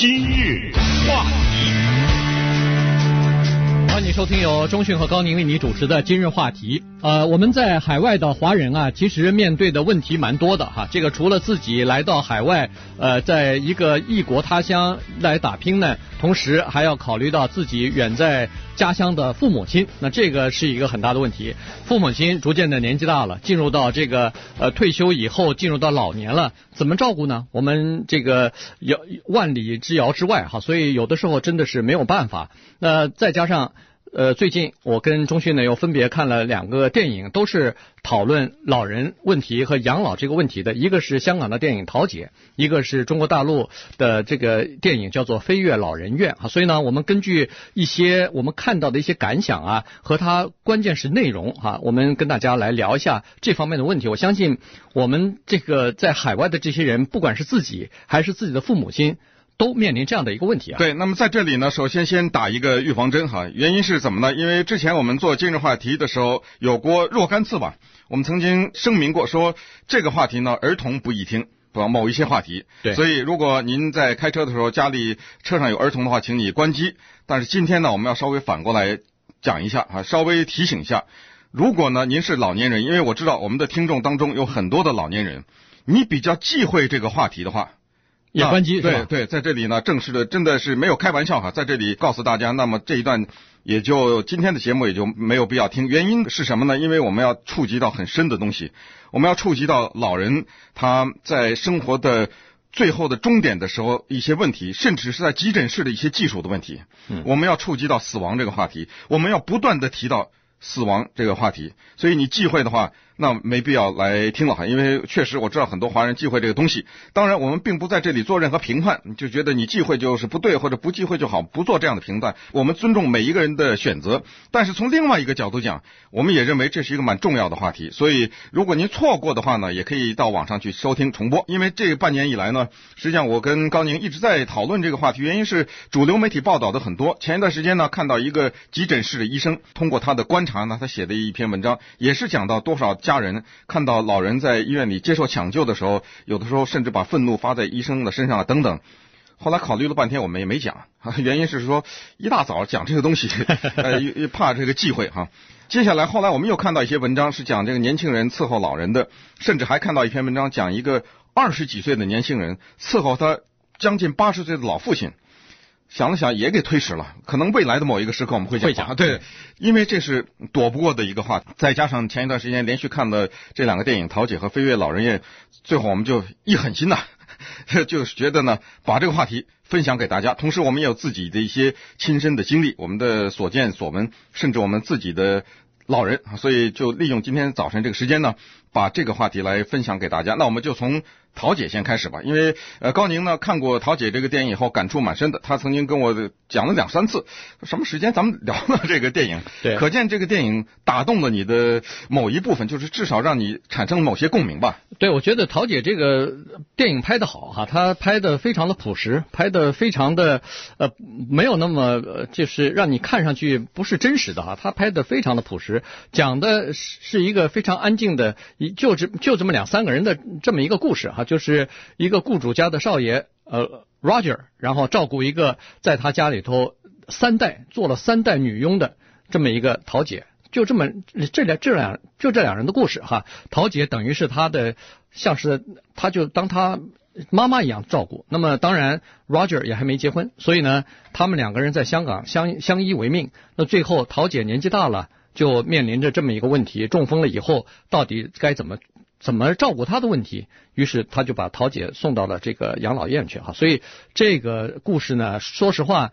今日话题，欢迎收听由中讯和高宁为你主持的今日话题。我们在海外的华人啊，其实面对的问题蛮多的哈。这个除了自己来到海外，在一个异国他乡来打拼呢，同时还要考虑到自己远在家乡的父母亲，那这个是一个很大的问题。父母亲逐渐的年纪大了，进入到这个退休以后，进入到老年了，怎么照顾呢？我们这个遥万里之遥之外哈，所以有的时候真的是没有办法。那再加上最近我跟钟迅呢又分别看了两个电影，都是讨论老人问题和养老这个问题的。一个是香港的电影《桃姐》，一个是中国大陆的这个电影叫做《飞跃老人院》啊。所以呢，我们根据一些我们看到的一些感想啊，和它关键是内容啊，我们跟大家来聊一下这方面的问题。我相信我们这个在海外的这些人，不管是自己还是自己的父母亲，都面临这样的一个问题啊。对，那么在这里呢，首先先打一个预防针哈。原因是怎么呢？因为之前我们做今日话题的时候有过若干次吧，我们曾经声明过说这个话题呢儿童不宜听，某一些话题。对，所以如果您在开车的时候家里车上有儿童的话，请你关机。但是今天呢，我们要稍微反过来讲一下啊，稍微提醒一下，如果呢您是老年人，因为我知道我们的听众当中有很多的老年人，你比较忌讳这个话题的话也关机。对对，在这里呢，正式的真的是没有开玩笑哈，在这里告诉大家，那么这一段也就今天的节目也就没有必要听。原因是什么呢？因为我们要触及到很深的东西，我们要触及到老人他在生活的最后的终点的时候一些问题，甚至是在急诊室的一些技术的问题。我们要触及到死亡这个话题，我们要不断的提到死亡这个话题，所以你忌讳的话，那没必要来听了哈。因为确实我知道很多华人忌讳这个东西。当然我们并不在这里做任何评判，就觉得你忌讳就是不对，或者不忌讳就好，不做这样的评判。我们尊重每一个人的选择，但是从另外一个角度讲，我们也认为这是一个蛮重要的话题。所以如果您错过的话呢，也可以到网上去收听重播。因为这半年以来呢，实际上我跟高宁一直在讨论这个话题，原因是主流媒体报道的很多。前一段时间呢，看到一个急诊室的医生通过他的观察他写的一篇文章，也是讲到多少家人看到老人在医院里接受抢救的时候，有的时候甚至把愤怒发在医生的身上等等。后来考虑了半天，我们也没讲，原因是说一大早讲这个东西怕这个忌讳哈。接下来后来我们又看到一些文章是讲这个年轻人伺候老人的，甚至还看到一篇文章讲一个20几岁的年轻人伺候他将近80岁的老父亲。想了想也给推迟了，可能未来的某一个时刻我们会讲。对，因为这是躲不过的一个话题。再加上前一段时间连续看了这两个电影《桃姐》和《飞跃老人院》，最后我们就一狠心呐，就是觉得呢，把这个话题分享给大家。同时我们也有自己的一些亲身的经历，我们的所见所闻，甚至我们自己的老人，所以就利用今天早晨这个时间呢，把这个话题来分享给大家。那我们就从桃姐先开始吧，因为高宁呢看过桃姐这个电影以后感触蛮深的，他曾经跟我讲了2、3次，什么时间咱们聊了这个电影。对，可见这个电影打动了你的某一部分，就是至少让你产生某些共鸣吧。对，我觉得桃姐这个电影拍得好哈，她拍得非常的朴实，拍得非常的没有那么就是让你看上去不是真实的哈，她拍得非常的朴实，讲的是一个非常安静的就这么2、3个人的这么一个故事哈，就是一个雇主家的少爷Roger， 然后照顾一个在他家里头做了三代女佣的这么一个桃姐，就这么这两人的故事哈。桃姐等于是他的，像是他就当他妈妈一样照顾。那么当然 Roger 也还没结婚，所以呢他们2个人在香港相依为命。那最后桃姐年纪大了，就面临着这么一个问题，中风了以后到底该怎么照顾他的问题，于是他就把桃姐送到了这个养老院去哈。所以这个故事呢，说实话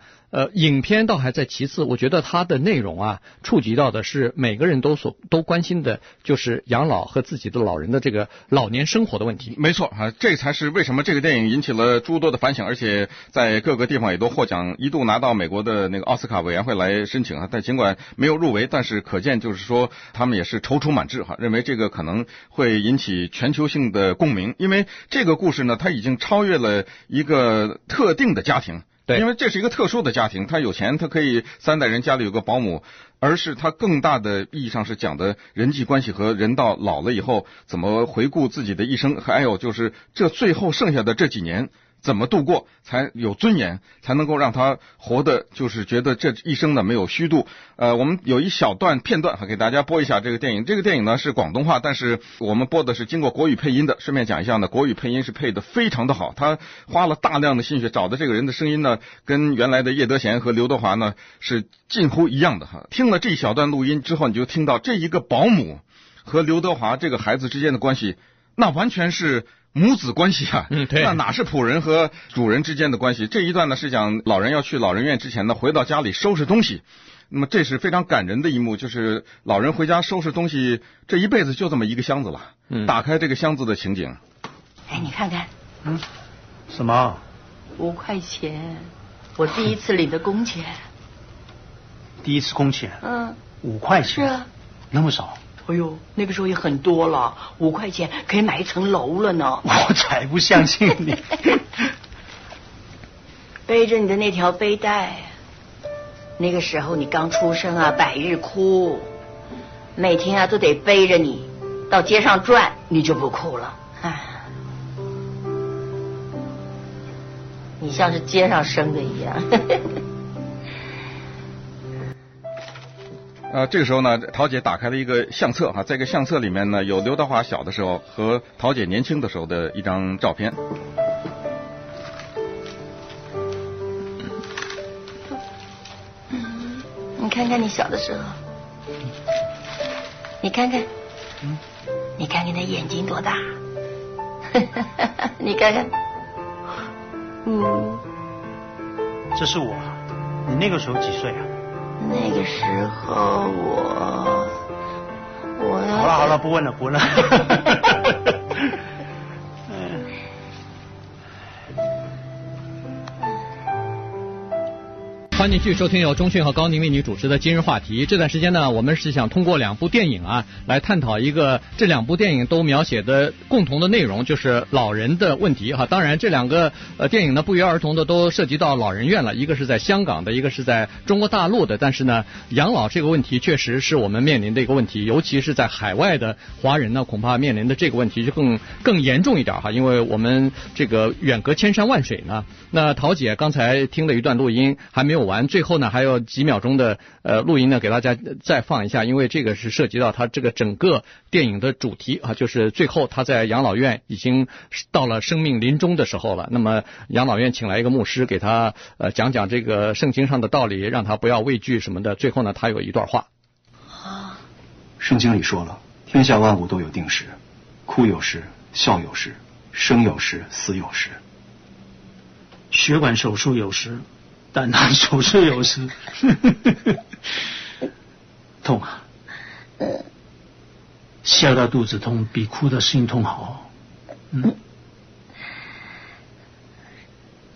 影片倒还在其次，我觉得它的内容啊，触及到的是每个人都关心的，就是养老和自己的老人的这个老年生活的问题。没错啊，这才是为什么这个电影引起了诸多的反响，而且在各个地方也都获奖，一度拿到美国的那个奥斯卡委员会来申请啊。但尽管没有入围，但是可见就是说他们也是踌躇满志哈，认为这个可能会引起全球性的共鸣。因为这个故事呢，它已经超越了一个特定的家庭。对，因为这是一个特殊的家庭，他有钱，他可以3代人家里有个保姆，而是他更大的意义上是讲的人际关系和人到老了以后怎么回顾自己的一生，还有就是这最后剩下的这几年怎么度过才有尊严，才能够让他活的就是觉得这一生呢没有虚度。我们有一小段片段给大家播一下这个电影。这个电影呢是广东话，但是我们播的是经过国语配音的。顺便讲一下呢，国语配音是配的非常的好，他花了大量的心血，找的这个人的声音呢跟原来的叶德娴和刘德华呢是近乎一样的哈。听了这一小段录音之后，你就听到这一个保姆和刘德华这个孩子之间的关系，那完全是母子关系啊，对，那哪是仆人和主人之间的关系？这一段呢是讲老人要去老人院之前呢，回到家里收拾东西。那么这是非常感人的一幕，就是老人回家收拾东西，这一辈子就这么一个箱子了。打开这个箱子的情景。哎，你看看，什么？5块钱，我第一次领的工钱。第一次工钱？5块钱。是啊，那么少。哎呦，那个时候也很多了，5块钱可以买一层楼了呢。我才不相信你。背着你的那条背带，那个时候你刚出生啊，百日哭，每天啊都得背着你到街上转，你就不哭了。唉，你像是街上生的一样。这个时候呢，陶姐打开了一个相册哈，在一个相册里面呢，有刘德华小的时候和陶姐年轻的时候的一张照片。你看看你小的时候，你看看，你看看那眼睛多大，你看看，这是我，你那个时候几岁啊？那个时候我好了，不问了。欢迎继续收听由钟迅和高宁为你主持的今日话题。这段时间呢，我们是想通过两部电影啊，来探讨一个这两部电影都描写的共同的内容，就是老人的问题哈。当然，这两个电影呢，不约而同的都涉及到老人院了，一个是在香港的，一个是在中国大陆的。但是呢，养老这个问题确实是我们面临的一个问题，尤其是在海外的华人呢，恐怕面临的这个问题就更严重一点哈，因为我们这个远隔千山万水呢。那陶姐刚才听了一段录音，还没有完。最后呢，还有几秒钟的录音呢，给大家再放一下，因为这个是涉及到他这个整个电影的主题啊，就是最后他在养老院已经到了生命临终的时候了。那么养老院请来一个牧师给他讲讲这个圣经上的道理，让他不要畏惧什么的。最后呢，他有一段话啊，圣经里说了，天下万物都有定时，哭有时，笑有时，生有时，死有时，血管手术有时。但他手术有时痛啊，笑到肚子痛比哭的心痛好。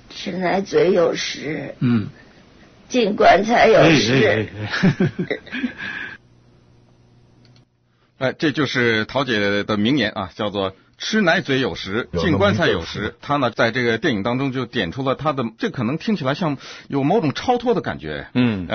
吃奶嘴有时，进棺材有时。哎，这就是陶姐的名言啊，叫做吃奶嘴有时，进棺材有时。他呢，在这个电影当中就点出了他的，这可能听起来像有某种超脱的感觉。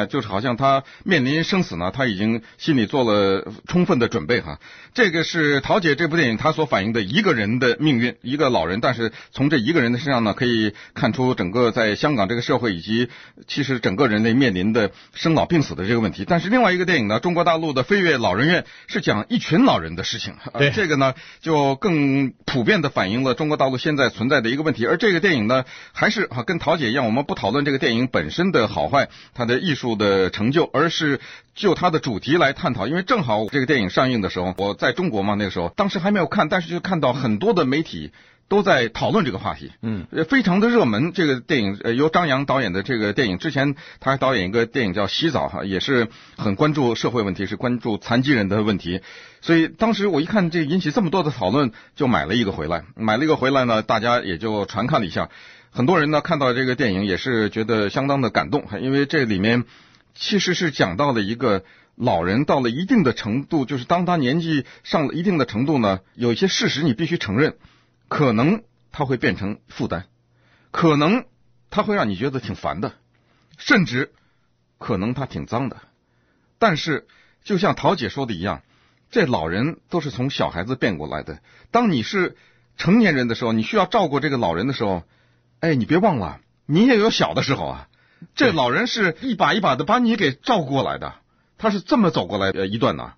就是好像他面临生死呢，他已经心里做了充分的准备哈。这个是陶姐这部电影他所反映的一个人的命运，一个老人。但是从这一个人的身上呢，可以看出整个在香港这个社会以及其实整个人类面临的生老病死的这个问题。但是另外一个电影呢，中国大陆的《飞越老人院》是讲一群老人的事情。对，这个呢就更普遍的反映了中国大陆现在存在的一个问题。而这个电影呢，还是跟陶姐一样，我们不讨论这个电影本身的好坏，它的艺术的成就，而是就它的主题来探讨。因为正好这个电影上映的时候，我在中国嘛，那个时候当时还没有看，但是就看到很多的媒体都在讨论这个话题，非常的热门。这个电影由张扬导演的这个电影，之前他还导演一个电影叫《洗澡》哈，也是很关注社会问题，是关注残疾人的问题。所以当时我一看这引起这么多的讨论，就买了一个回来呢，大家也就传看了一下。很多人呢看到这个电影也是觉得相当的感动，因为这里面其实是讲到了一个老人到了一定的程度，就是当他年纪上了一定的程度呢，有一些事实你必须承认，可能它会变成负担，可能它会让你觉得挺烦的，甚至可能它挺脏的。但是就像陶姐说的一样，这老人都是从小孩子变过来的。当你是成年人的时候，你需要照顾这个老人的时候，哎，你别忘了，你也有小的时候啊。这老人是一把一把的把你给照顾过来的，他是这么走过来一段呢。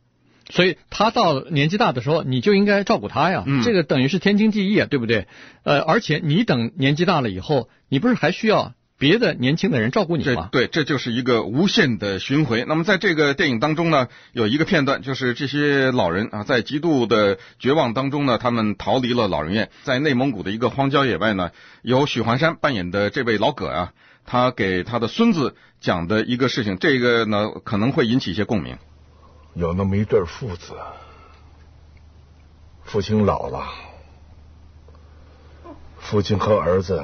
所以他到年纪大的时候，你就应该照顾他呀。这个等于是天经地义啊，对不对？而且你等年纪大了以后，你不是还需要别的年轻的人照顾你吗？对，这就是一个无限的循环。那么在这个电影当中呢，有一个片段，就是这些老人啊，在极度的绝望当中呢，他们逃离了老人院，在内蒙古的一个荒郊野外呢，由许幻山扮演的这位老葛啊，他给他的孙子讲的一个事情，这个呢可能会引起一些共鸣。有那么一对父子，父亲老了，父亲和儿子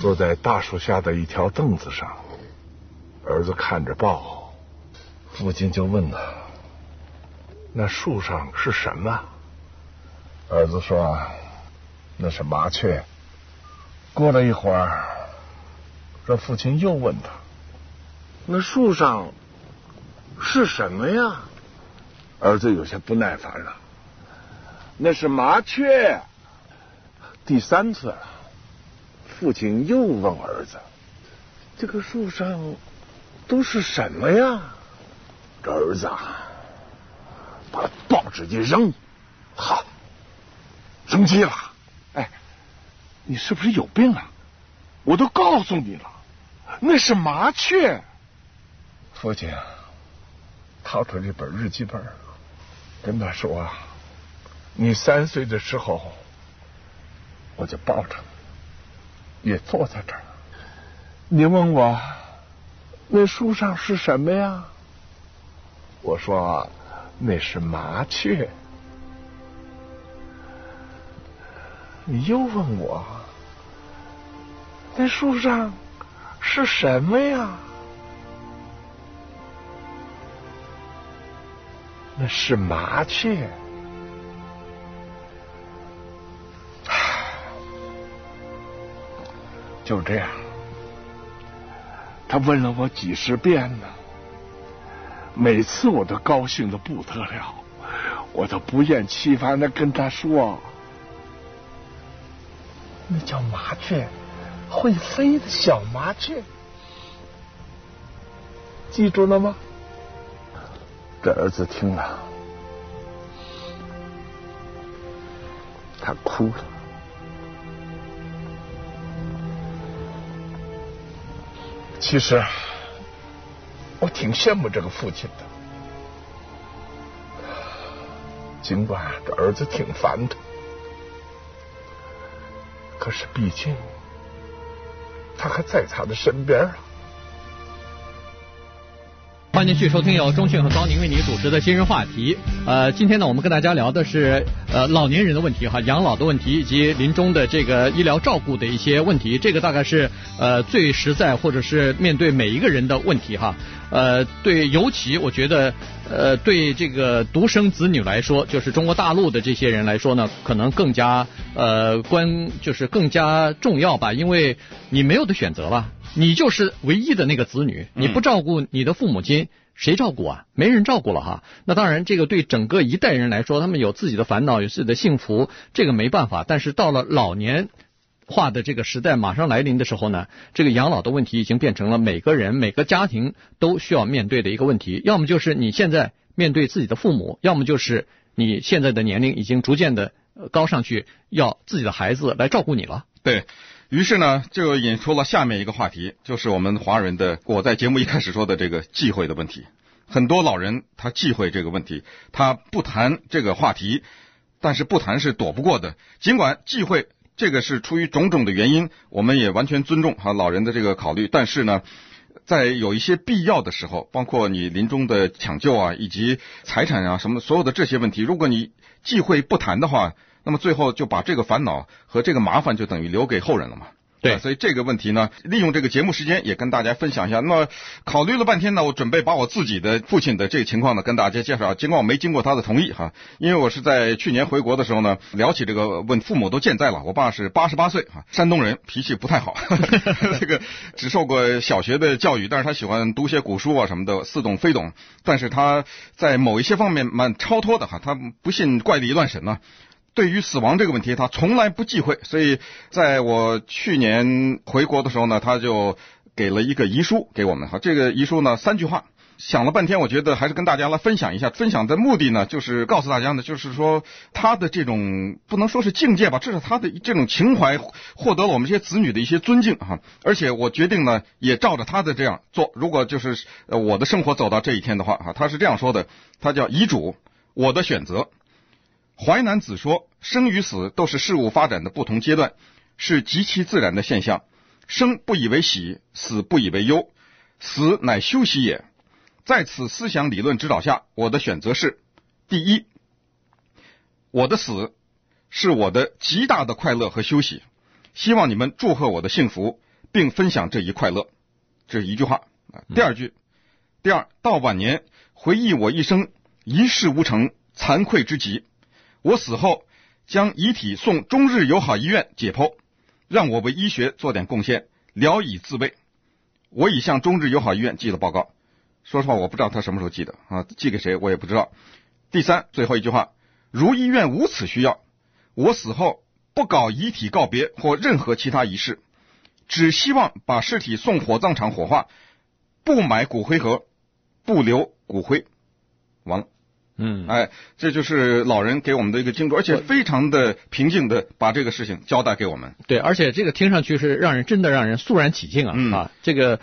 坐在大树下的一条凳子上，儿子看着报，父亲就问他：“那树上是什么？”儿子说：“那是麻雀。”过了一会儿，这父亲又问他：“那树上是什么呀？”儿子有些不耐烦了：“那是麻雀。”第三次，父亲又问儿子：“这个树上都是什么呀？”这儿子把报纸一扔，好，生气了：“哎，你是不是有病啊？我都告诉你了，那是麻雀。”父亲掏出这本日记本，跟他说：“你3岁的时候，我就抱着你，也坐在这儿。你问我，那树上是什么呀？我说，那是麻雀。你又问我，那树上是什么呀？那是麻雀。”就这样，他问了我几10遍呢，每次我都高兴的不得了，我都不厌其烦的跟他说：“那叫麻雀，会飞的小麻雀，记住了吗？”这儿子听了，他哭了。其实我挺羡慕这个父亲的，尽管这儿子挺烦的，可是毕竟他还在他的身边啊。欢迎继续收听由钟迅和高宁为您主持的今日话题。今天呢，我们跟大家聊的是老年人的问题哈，养老的问题以及临终的这个医疗照顾的一些问题。这个大概是最实在或者是面对每一个人的问题哈。对，尤其我觉得对这个独生子女来说，就是中国大陆的这些人来说呢，可能更加就是更加重要吧，因为你没有的选择了。你就是唯一的那个子女，你不照顾你的父母亲，谁照顾啊？没人照顾了哈。那当然，这个对整个一代人来说，他们有自己的烦恼，有自己的幸福，这个没办法。但是到了老年化的这个时代马上来临的时候呢，这个养老的问题已经变成了每个人每个家庭都需要面对的一个问题。要么就是你现在面对自己的父母，要么就是你现在的年龄已经逐渐的高上去，要自己的孩子来照顾你了。对。于是呢，就引出了下面一个话题，就是我们华人的，我在节目一开始说的这个忌讳的问题。很多老人他忌讳这个问题，他不谈这个话题，但是不谈是躲不过的。尽管忌讳这个是出于种种的原因，我们也完全尊重老人的这个考虑，但是呢，在有一些必要的时候，包括你临终的抢救啊，以及财产啊什么所有的这些问题，如果你忌讳不谈的话，那么最后就把这个烦恼和这个麻烦就等于留给后人了嘛。对，所以这个问题呢，利用这个节目时间也跟大家分享一下。那么考虑了半天呢，我准备把我自己的父亲的这个情况呢跟大家介绍，尽管我没经过他的同意哈，因为我是在去年回国的时候呢聊起这个问，父母都健在了，我爸是88岁哈，山东人，脾气不太好这个只受过小学的教育，但是他喜欢读些古书啊什么的，似懂非懂，但是他在某一些方面蛮超脱的哈，他不信怪力乱神啊。对于死亡这个问题，他从来不忌讳。所以在我去年回国的时候呢，他就给了一个遗书给我们。好，这个遗书呢三句话，想了半天，我觉得还是跟大家来分享一下。分享的目的呢，就是告诉大家呢，就是说他的这种不能说是境界吧，至少他的这种情怀获得了我们这些子女的一些尊敬啊。而且我决定呢，也照着他的这样做。如果就是我的生活走到这一天的话啊，他是这样说的，他叫遗嘱，我的选择。淮南子说，生与死都是事物发展的不同阶段，是极其自然的现象。生不以为喜，死不以为忧，死乃休息也。在此思想理论指导下，我的选择是：第一，我的死是我的极大的快乐和休息，希望你们祝贺我的幸福，并分享这一快乐。这是一句话。第二句，第二，到晚年回忆我一生一事无成，惭愧之极。我死后将遗体送中日友好医院解剖，让我为医学做点贡献，聊以自慰。我已向中日友好医院寄了报告。说实话，我不知道他什么时候寄的啊，寄给谁我也不知道。第三，最后一句话，如医院无此需要，我死后不搞遗体告别或任何其他仪式，只希望把尸体送火葬场火化，不买骨灰盒，不留骨灰。完了。嗯，哎，这就是老人给我们的一个经过，而且非常的平静的把这个事情交代给我们。对，而且这个听上去是让人真的让人肃然起敬啊、嗯、啊，这个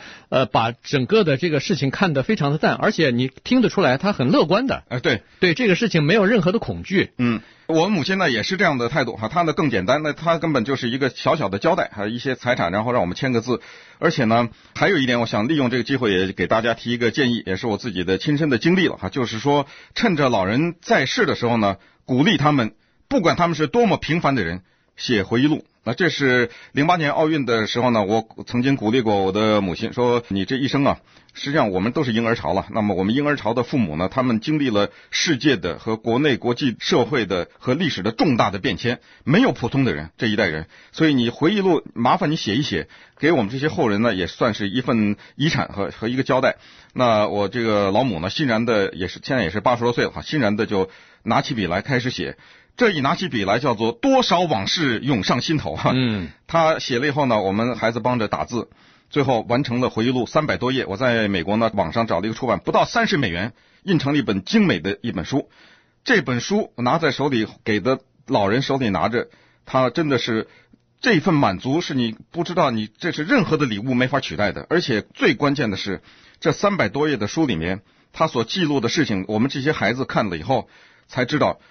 把整个的这个事情看得非常的淡，而且你听得出来他很乐观的。哎，对对，这个事情没有任何的恐惧。嗯，我母亲呢也是这样的态度哈，她呢更简单，那她根本就是一个小小的交代，还有一些财产，然后让我们签个字。而且呢，还有一点，我想利用这个机会也给大家提一个建议，也是我自己的亲身的经历了哈，就是说趁着老人在世的时候呢，鼓励他们，不管他们是多么平凡的人，写回忆录。那这是08年奥运的时候呢，我曾经鼓励过我的母亲，说你这一生啊，实际上我们都是婴儿潮了，那么我们婴儿潮的父母呢，他们经历了世界的和国内国际社会的和历史的重大的变迁，没有普通的人，这一代人，所以你回忆录麻烦你写一写，给我们这些后人呢也算是一份遗产和一个交代。那我这个老母呢，欣然的也是现在也是80多岁了哈，欣然的就拿起笔来开始写。这一拿起笔来，叫做多少往事涌上心头哈。嗯，他写了以后呢，我们孩子帮着打字，最后完成了回忆录300多页。我在美国呢，网上找了一个出版，不到$30，印成了一本精美的一本书。这本书拿在手里，给的老人手里拿着，他真的是这份满足是你不知道，你这是任何的礼物没法取代的。而且最关键的是，这300多页的书里面，他所记录的事情，我们这些孩子看了以后才知道。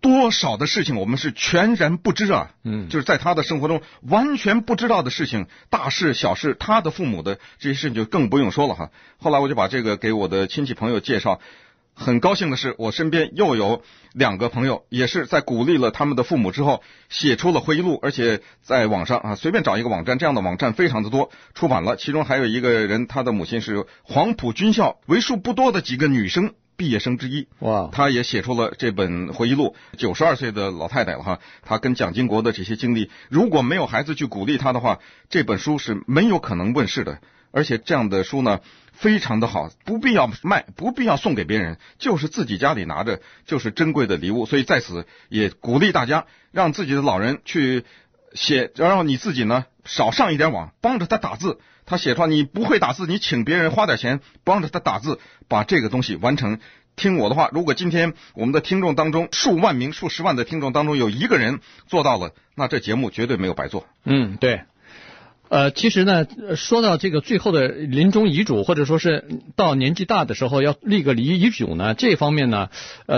多少的事情我们是全然不知啊，嗯，就是在他的生活中完全不知道的事情，大事小事，他的父母的这些事情就更不用说了哈。后来我就把这个给我的亲戚朋友介绍，很高兴的是，我身边又有2个朋友，也是在鼓励了他们的父母之后，写出了回忆录，而且在网上啊，随便找一个网站，这样的网站非常的多，出版了。其中还有一个人，他的母亲是黄埔军校为数不多的几个女生毕业生之一，哇！他也写出了这本回忆录。92岁的老太太了哈，她跟蒋经国的这些经历，如果没有孩子去鼓励她的话，这本书是没有可能问世的。而且这样的书呢，非常的好，不必要卖，不必要送给别人，就是自己家里拿着，就是珍贵的礼物。所以在此也鼓励大家，让自己的老人去写，然后你自己呢少上一点网，帮着他打字。他写出来，你不会打字，你请别人花点钱帮着他打字，把这个东西完成。听我的话，如果今天我们的听众当中数万名、数十万的听众当中有一个人做到了，那这节目绝对没有白做。嗯，对。其实呢，说到这个最后的临终遗嘱，或者说是到年纪大的时候要立个遗嘱呢，这方面呢，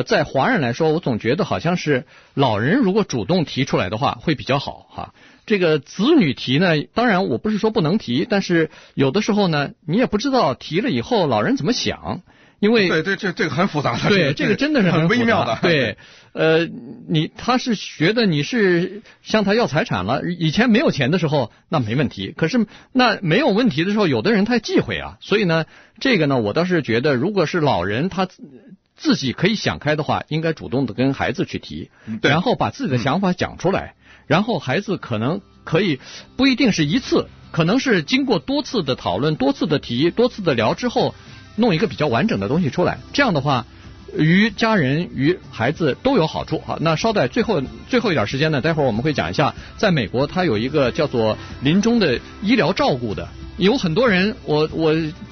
在华人来说，我总觉得好像是老人如果主动提出来的话会比较好哈。这个子女提呢，当然我不是说不能提，但是有的时候呢，你也不知道提了以后老人怎么想。因为对对，这个很复杂的，对，这个真的是很微妙的。对，他是觉得你是向他要财产了，以前没有钱的时候那没问题，可是那没有问题的时候，有的人太忌讳啊，所以呢，这个呢，我倒是觉得，如果是老人他自己可以想开的话，应该主动的跟孩子去提，然后把自己的想法讲出来，然后孩子可能可以不一定是一次，可能是经过多次的讨论、多次的提、多次的聊之后。弄一个比较完整的东西出来，这样的话于家人于孩子都有好处。好，那稍待最后一点时间呢，待会儿我们会讲一下，在美国它有一个叫做临终的医疗照顾的，有很多人我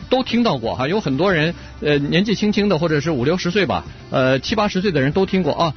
都听到过哈，有很多人年纪轻轻的或者是50-60岁吧，70-80岁的人都听过啊。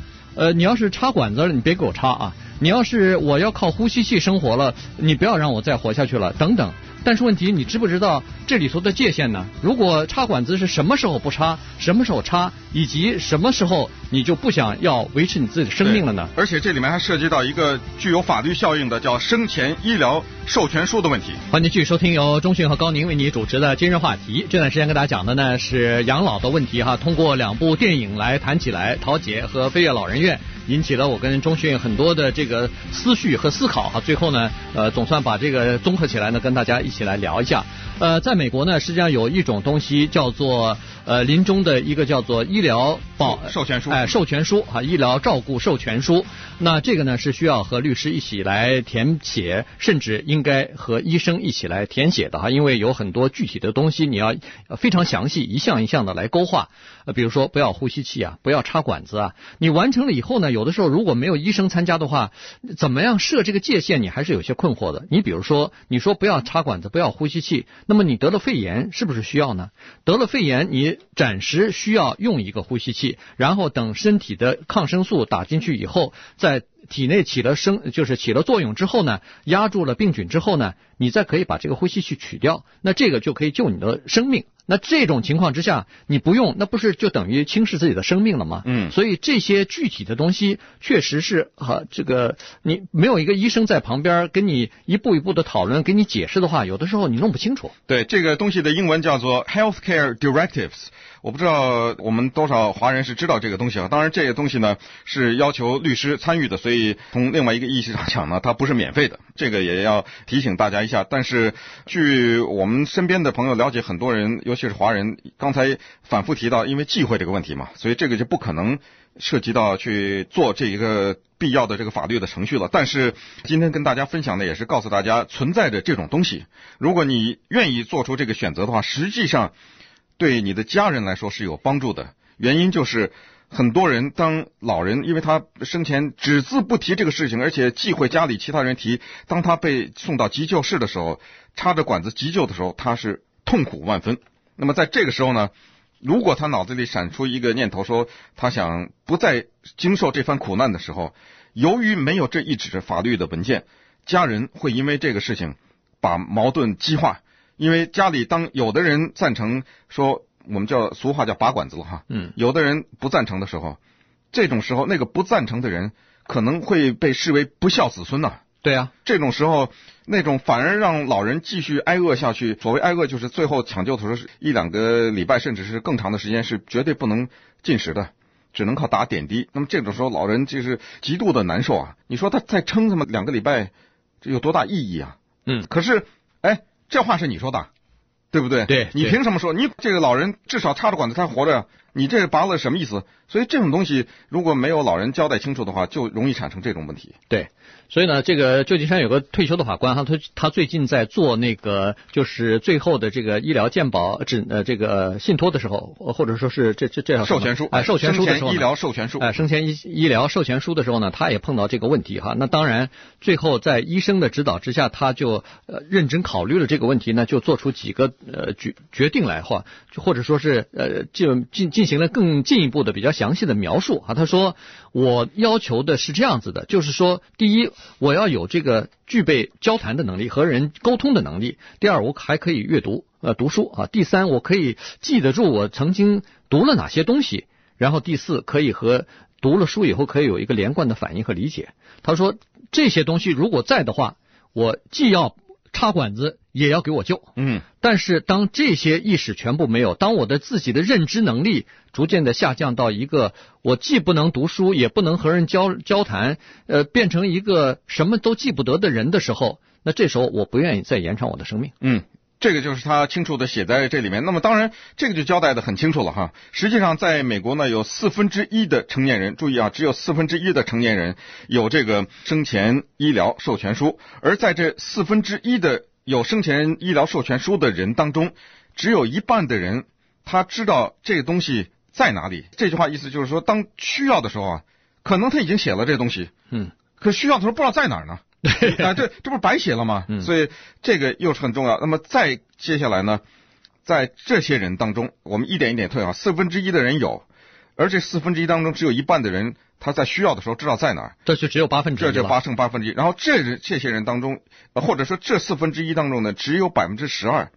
你要是插管子了，你别给我插啊！你要是我要靠呼吸器生活了，你不要让我再活下去了，等等。但是问题，你知不知道这里头的界限呢？如果插管子是什么时候不插，什么时候插，以及什么时候你就不想要维持你自己的生命了呢？而且这里面还涉及到一个具有法律效应的叫生前医疗授权书的问题。欢迎继续收听由钟迅和高宁为你主持的今日话题。这段时间跟大家讲的呢是养老的问题哈，通过2部电影来谈起来，《桃姐》和《飞跃老人院》。引起了我跟钟迅很多的这个思绪和思考哈，最后呢，总算把这个综合起来呢，跟大家一起来聊一下。在美国呢，实际上有一种东西叫做临终的一个叫做医疗授权书，授权书啊，医疗照顾授权书。那这个呢是需要和律师一起来填写，甚至应该和医生一起来填写的哈，因为有很多具体的东西你要非常详细，一项一项的来勾画。比如说不要呼吸器啊，不要插管子啊。你完成了以后呢，有的时候如果没有医生参加的话，怎么样设这个界限，你还是有些困惑的。你比如说，你说不要插管子，不要呼吸器，那么你得了肺炎是不是需要呢？得了肺炎，你暂时需要用一个呼吸器，然后等身体的抗生素打进去以后，在体内起了作用之后呢，压住了病菌之后呢，你再可以把这个呼吸器取掉，那这个就可以救你的生命。那这种情况之下，你不用，那不是就等于轻视自己的生命了吗？嗯，所以这些具体的东西确实是这个你没有一个医生在旁边跟你一步一步的讨论，给你解释的话，有的时候你弄不清楚。对，这个东西的英文叫做 Healthcare Directives。我不知道我们多少华人是知道这个东西啊。当然，这个东西呢是要求律师参与的，所以从另外一个意义上讲呢，它不是免费的。这个也要提醒大家一下。但是，据我们身边的朋友了解，很多人，尤其是华人，刚才反复提到，因为忌讳这个问题嘛，所以这个就不可能涉及到去做这一个必要的这个法律的程序了。但是今天跟大家分享的也是告诉大家，存在着这种东西。如果你愿意做出这个选择的话，实际上对你的家人来说是有帮助的。原因就是很多人当老人，因为他生前只字不提这个事情，而且忌讳家里其他人提，当他被送到急救室的时候，插着管子急救的时候，他是痛苦万分。那么在这个时候呢，如果他脑子里闪出一个念头说他想不再经受这番苦难的时候，由于没有这一纸法律的文件，家人会因为这个事情把矛盾激化。因为家里当有的人赞成说，我们叫俗话叫拔管子了哈，有的人不赞成的时候，这种时候那个不赞成的人可能会被视为不孝子孙啊。对啊，这种时候那种反而让老人继续挨饿下去。所谓挨饿，就是最后抢救的时候1-2个礼拜甚至是更长的时间是绝对不能进食的，只能靠打点滴。那么这种时候老人就是极度的难受啊。你说他再撑这么2个礼拜，这有多大意义啊？可是这话是你说的，对不对？对，你凭什么说？你这个老人至少插着管子他活着，你这拔了什么意思？所以这种东西如果没有老人交代清楚的话，就容易产生这种问题。对，所以呢，这个旧金山有个退休的法官哈，他最近在做那个就是最后的这个医疗健保这个信托的时候，或者说是这授权书授权书的时候，生前医疗授权书生前医疗授权书的时候呢，他也碰到这个问题哈。那当然，最后在医生的指导之下，他就认真考虑了这个问题呢，就做出几个决定来哈，或者说是进行了更进一步的比较详细的描述啊。他说，我要求的是这样子的，就是说，第一，我要有这个具备交谈的能力和人沟通的能力；第二，我还可以阅读读书啊；第三，我可以记得住我曾经读了哪些东西；然后第四，可以和读了书以后可以有一个连贯的反应和理解。他说这些东西如果在的话，我既要插管子也要给我救。但是当这些意识全部没有，当我的自己的认知能力逐渐的下降到一个我既不能读书也不能和人交谈，变成一个什么都记不得的人的时候，那这时候我不愿意再延长我的生命。这个就是他清楚的写在这里面。那么当然这个就交代的很清楚了哈。实际上在美国呢，有1/4的成年人，注意啊，只有1/4的成年人有这个生前医疗授权书。而在这1/4的有生前医疗授权书的人当中，只有一半的人他知道这个东西在哪里？这句话意思就是说，当需要的时候啊，可能他已经写了这东西，嗯，可需要的时候不知道在哪儿呢，啊，这不是白写了吗？所以这个又是很重要。那么再接下来呢，在这些人当中，我们一点一点退啊，1/4的人有，而这1/4当中只有一半的人他在需要的时候知道在哪儿，这就只有1/8，这就8剩1/8。然后这些人当中，或者说这1/4当中呢，只有12%。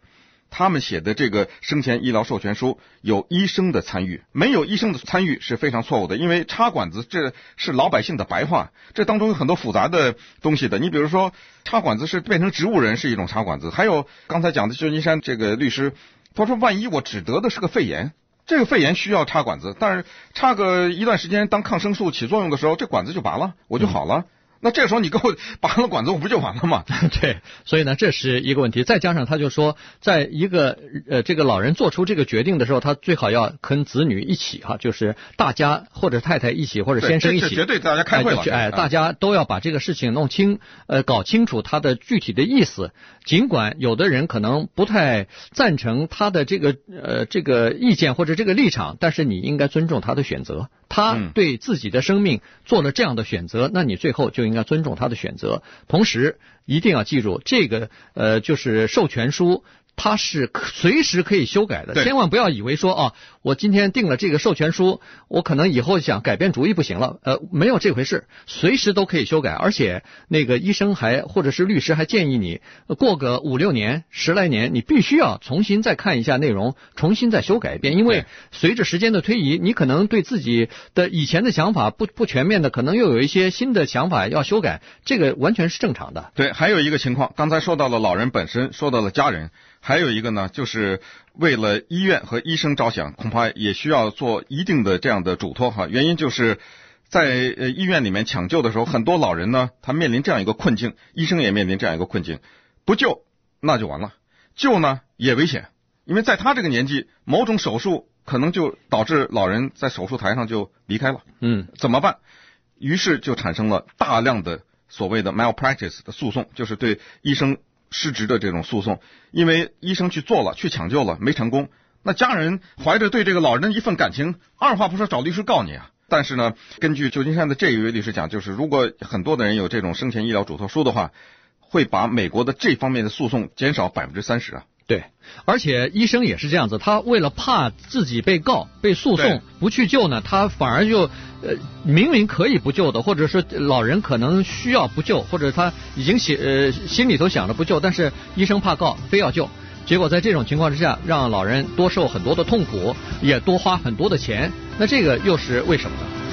他们写的这个生前医疗授权书有医生的参与，没有医生的参与是非常错误的，因为插管子这是老百姓的白话，这当中有很多复杂的东西的。你比如说，插管子是变成植物人是一种插管子，还有刚才讲的旧金山这个律师，他说万一我只得的是个肺炎，这个肺炎需要插管子，但是插个一段时间当抗生素起作用的时候，这管子就拔了，我就好了。那这时候你给我拔了管子，我不就完了吗？对，所以呢，这是一个问题。再加上他就说，在一个这个老人做出这个决定的时候，他最好要跟子女一起哈，就是大家或者太太一起或者先生一起，这绝对大家开会了，大家都要把这个事情弄清，搞清楚他的具体的意思。尽管有的人可能不太赞成他的这个意见或者这个立场，但是你应该尊重他的选择。他对自己的生命做了这样的选择，那你最后就应该尊重他的选择。同时，一定要记住，这个就是授权书，它是随时可以修改的，千万不要以为说啊，我今天定了这个授权书，我可能以后想改变主意不行了，没有这回事，随时都可以修改。而且那个医生还或者是律师还建议你过个5、6年、10来年，你必须要重新再看一下内容，重新再修改一遍，因为随着时间的推移，你可能对自己的以前的想法不全面的，可能又有一些新的想法要修改，这个完全是正常的。对，还有一个情况，刚才说到了老人本身，说到了家人，还有一个呢，就是为了医院和医生着想，恐怕也需要做一定的这样的嘱托哈。原因就是在医院里面抢救的时候，很多老人呢，他面临这样一个困境，医生也面临这样一个困境，不救那就完了，救呢也危险，因为在他这个年纪，某种手术可能就导致老人在手术台上就离开了，怎么办？于是就产生了大量的所谓的 malpractice 的诉讼，就是对医生失职的这种诉讼。因为医生去做了，去抢救了，没成功，那家人怀着对这个老人的一份感情，二话不说找律师告你啊。但是呢，根据旧金山的这一位律师讲，就是如果很多的人有这种生前医疗嘱托书的话，会把美国的这方面的诉讼减少30%啊。对，而且医生也是这样子，他为了怕自己被告被诉讼不去救呢，他反而就明明可以不救的，或者说老人可能需要不救，或者他已经心里头想着不救，但是医生怕告非要救，结果在这种情况之下，让老人多受很多的痛苦，也多花很多的钱，那这个又是为什么呢？